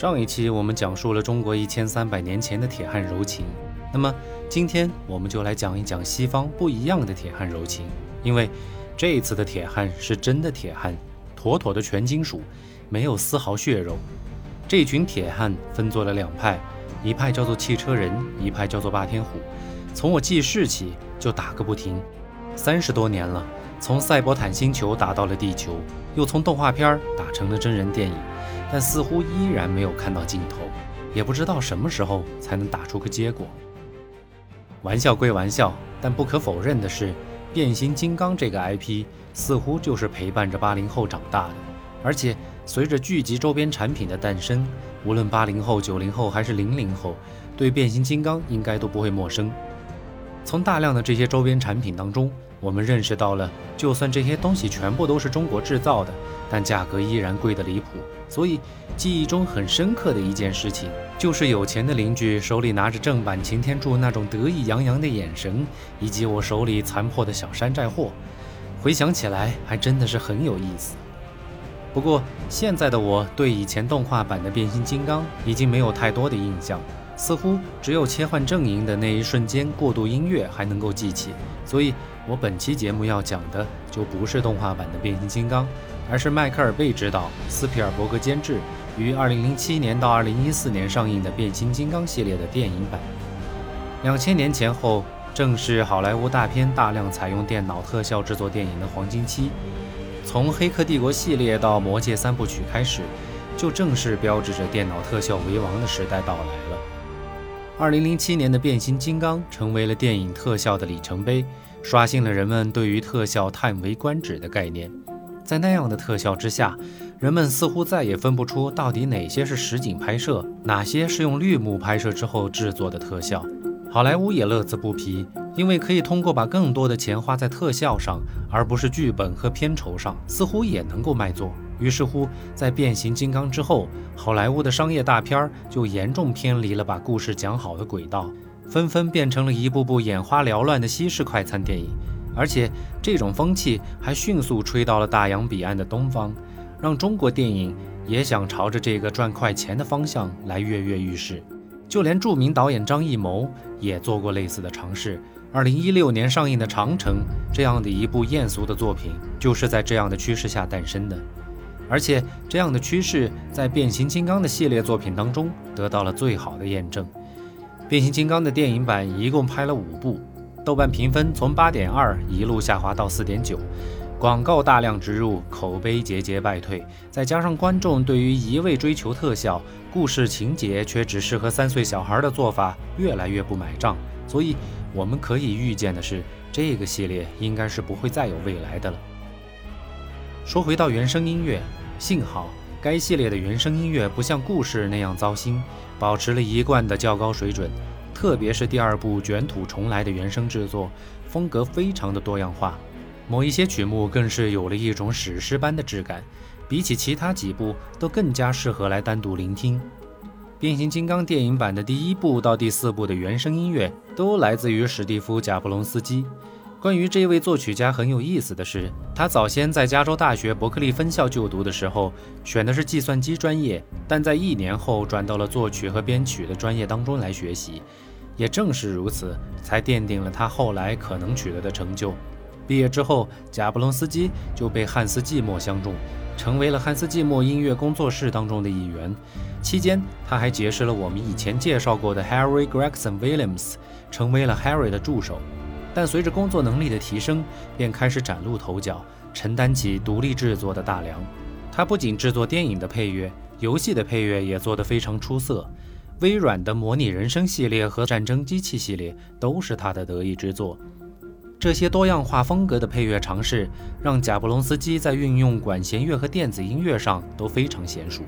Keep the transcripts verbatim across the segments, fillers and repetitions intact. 上一期我们讲述了中国一千三百年前的铁汉柔情，那么今天我们就来讲一讲西方不一样的铁汉柔情。因为这一次的铁汉是真的铁汉，妥妥的全金属，没有丝毫血肉。这群铁汉分作了两派，一派叫做汽车人，一派叫做霸天虎。从我记事起就打个不停，三十多年了，从赛博坦星球打到了地球，又从动画片打成了真人电影，但似乎依然没有看到尽头，也不知道什么时候才能打出个结果。玩笑归玩笑，但不可否认的是，变形金刚这个 I P 似乎就是陪伴着八零后长大的。而且随着剧集周边产品的诞生，无论八零后、九零后还是零零后，对变形金刚应该都不会陌生。从大量的这些周边产品当中，我们认识到了，就算这些东西全部都是中国制造的，但价格依然贵得离谱。所以记忆中很深刻的一件事情，就是有钱的邻居手里拿着正版擎天柱那种得意洋洋的眼神，以及我手里残破的小山寨货，回想起来还真的是很有意思。不过现在的我对以前动画版的变形金刚已经没有太多的印象，似乎只有切换阵营的那一瞬间过渡音乐还能够记起。所以我本期节目要讲的就不是动画版的变形金刚，而是迈克尔贝执导、斯皮尔伯格监制，于二零零七年到二零一四年上映的变形金刚系列的电影版。两千年前后正是好莱坞大片大量采用电脑特效制作电影的黄金期，从黑客帝国系列到魔戒三部曲开始，就正是标志着电脑特效为王的时代到来了。二零零七年的变形金刚成为了电影特效的里程碑，刷新了人们对于特效叹为观止的概念。在那样的特效之下，人们似乎再也分不出到底哪些是实景拍摄，哪些是用绿幕拍摄之后制作的特效。好莱坞也乐此不疲，因为可以通过把更多的钱花在特效上，而不是剧本和片酬上，似乎也能够卖座。于是乎，在变形金刚之后，好莱坞的商业大片就严重偏离了把故事讲好的轨道，纷纷变成了一部部眼花缭乱的西式快餐电影。而且这种风气还迅速吹到了大洋彼岸的东方，让中国电影也想朝着这个赚快钱的方向来跃跃欲试。就连著名导演张艺谋也做过类似的尝试。二零一六年上映的《长城》这样的一部艳俗的作品，就是在这样的趋势下诞生的。而且这样的趋势在变形金刚的系列作品当中得到了最好的验证。变形金刚的电影版一共拍了五部，豆瓣评分从 八点二 一路下滑到 四点九， 广告大量植入，口碑节节败退，再加上观众对于一味追求特效，故事情节却只适合三岁小孩的做法越来越不买账。所以我们可以预见的是，这个系列应该是不会再有未来的了。说回到原声音乐，幸好该系列的原声音乐不像故事那样糟心，保持了一贯的较高水准。特别是第二部卷土重来的原声制作，风格非常的多样化，某一些曲目更是有了一种史诗般的质感，比起其他几部都更加适合来单独聆听。变形金刚电影版的第一部到第四部的原声音乐都来自于史蒂夫·贾布隆斯基。关于这位作曲家很有意思的是，他早先在加州大学伯克利分校就读的时候选的是计算机专业，但在一年后转到了作曲和编曲的专业当中来学习。也正是如此，才奠定了他后来可能取得的成就。毕业之后，贾布隆斯基就被汉斯季默相中，成为了汉斯季默音乐工作室当中的一员。期间他还结识了我们以前介绍过的 Harry Gregson-Williams， 成为了 Harry 的助手。但随着工作能力的提升，便开始崭露头角，承担起独立制作的大梁。他不仅制作电影的配乐，游戏的配乐也做得非常出色。微软的模拟人生系列和战争机器系列都是他的得意之作。这些多样化风格的配乐尝试，让贾布隆斯基在运用管弦乐和电子音乐上都非常娴熟。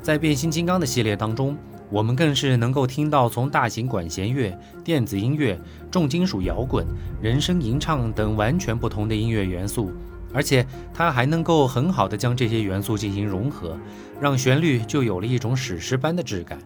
在变形金刚的系列当中，我们更是能够听到从大型管弦乐、电子音乐、重金属摇滚、人声吟唱等完全不同的音乐元素。而且他还能够很好地将这些元素进行融合，让旋律就有了一种史诗般的质感。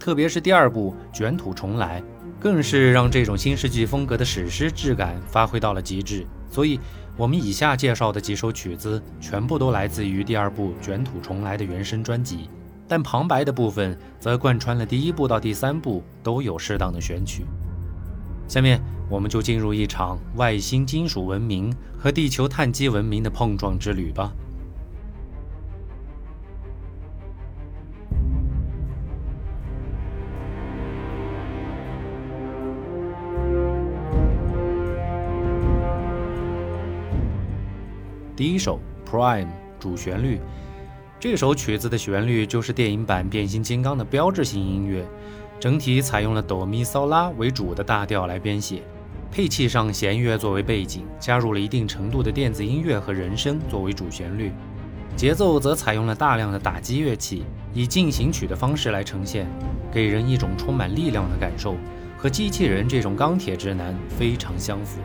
特别是第二部卷土重来，更是让这种新世纪风格的史诗质感发挥到了极致。所以我们以下介绍的几首曲子全部都来自于第二部卷土重来的原声专辑。但旁白的部分则贯穿了第一部到第三部都有适当的选取。下面我们就进入一场外星金属文明和地球碳基文明的碰撞之旅吧。第一首 Prime 主旋律，这首曲子的旋律就是电影版变形金刚的标志性音乐，整体采用了哆咪嗦拉为主的大调来编写，配器上弦乐作为背景，加入了一定程度的电子音乐和人声作为主旋律，节奏则采用了大量的打击乐器，以进行曲的方式来呈现，给人一种充满力量的感受，和机器人这种钢铁直男非常相符。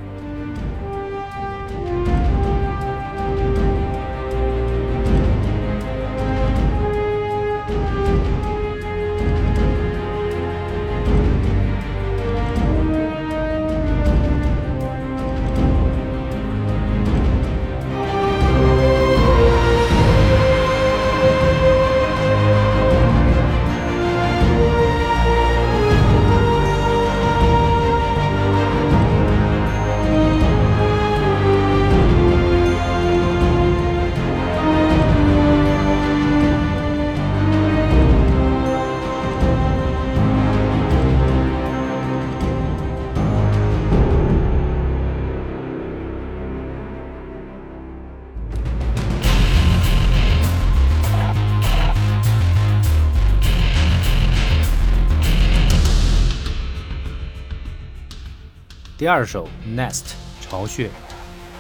第二首 Nest 巢穴，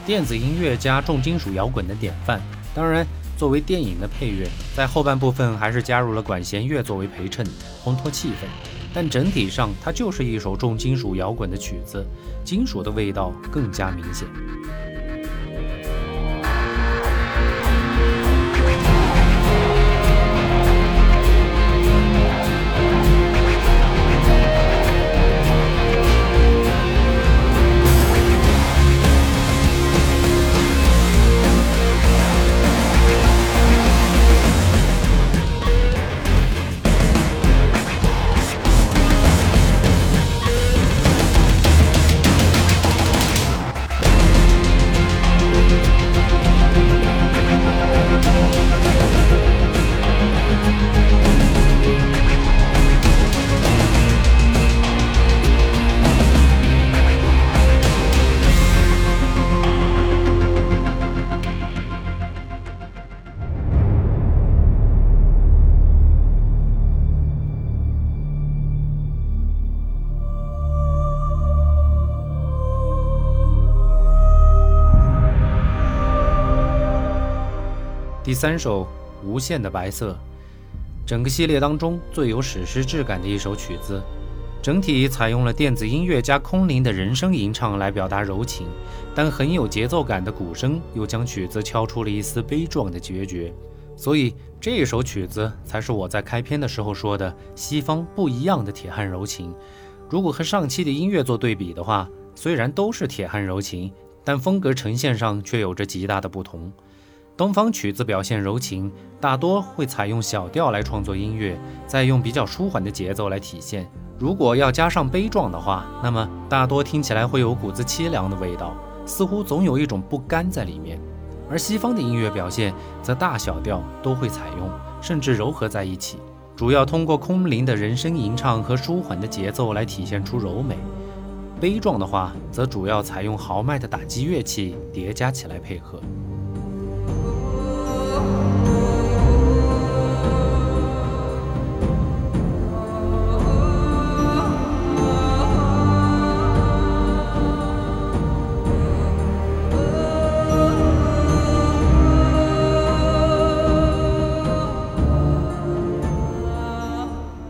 电子音乐加重金属摇滚的典范，当然作为电影的配乐，在后半部分还是加入了管弦乐作为陪衬，烘托气氛，但整体上它就是一首重金属摇滚的曲子，金属的味道更加明显。第三首无限的白色，整个系列当中最有史诗质感的一首曲子，整体采用了电子音乐加空灵的人声吟唱来表达柔情，但很有节奏感的鼓声又将曲子敲出了一丝悲壮的决绝，所以这首曲子才是我在开篇的时候说的西方不一样的铁汉柔情。如果和上期的音乐做对比的话，虽然都是铁汉柔情，但风格呈现上却有着极大的不同。东方曲子表现柔情，大多会采用小调来创作音乐，再用比较舒缓的节奏来体现。如果要加上悲壮的话，那么大多听起来会有股子凄凉的味道，似乎总有一种不甘在里面。而西方的音乐表现则大小调都会采用，甚至柔合在一起，主要通过空灵的人声吟唱和舒缓的节奏来体现出柔美。悲壮的话，则主要采用豪迈的打击乐器叠加起来配合。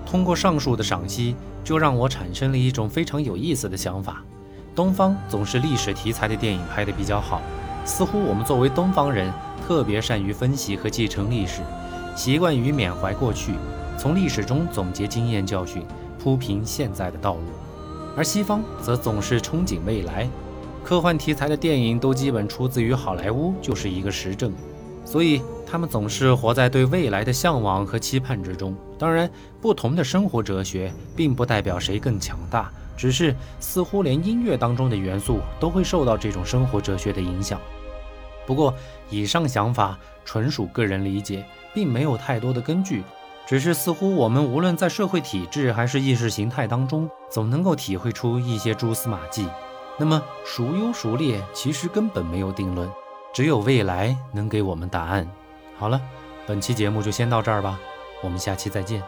通过上述的赏析，就让我产生了一种非常有意思的想法，东方总是历史题材的电影拍得比较好，似乎我们作为东方人特别善于分析和继承历史，习惯于缅怀过去，从历史中总结经验教训，铺平现在的道路，而西方则总是憧憬未来，科幻题材的电影都基本出自于好莱坞，就是一个实证。所以他们总是活在对未来的向往和期盼之中。当然，不同的生活哲学并不代表谁更强大，只是似乎连音乐当中的元素都会受到这种生活哲学的影响。不过，以上想法纯属个人理解，并没有太多的根据，只是似乎我们无论在社会体制还是意识形态当中，总能够体会出一些蛛丝马迹。那么孰优孰劣其实根本没有定论，只有未来能给我们答案。好了，本期节目就先到这儿吧，我们下期再见。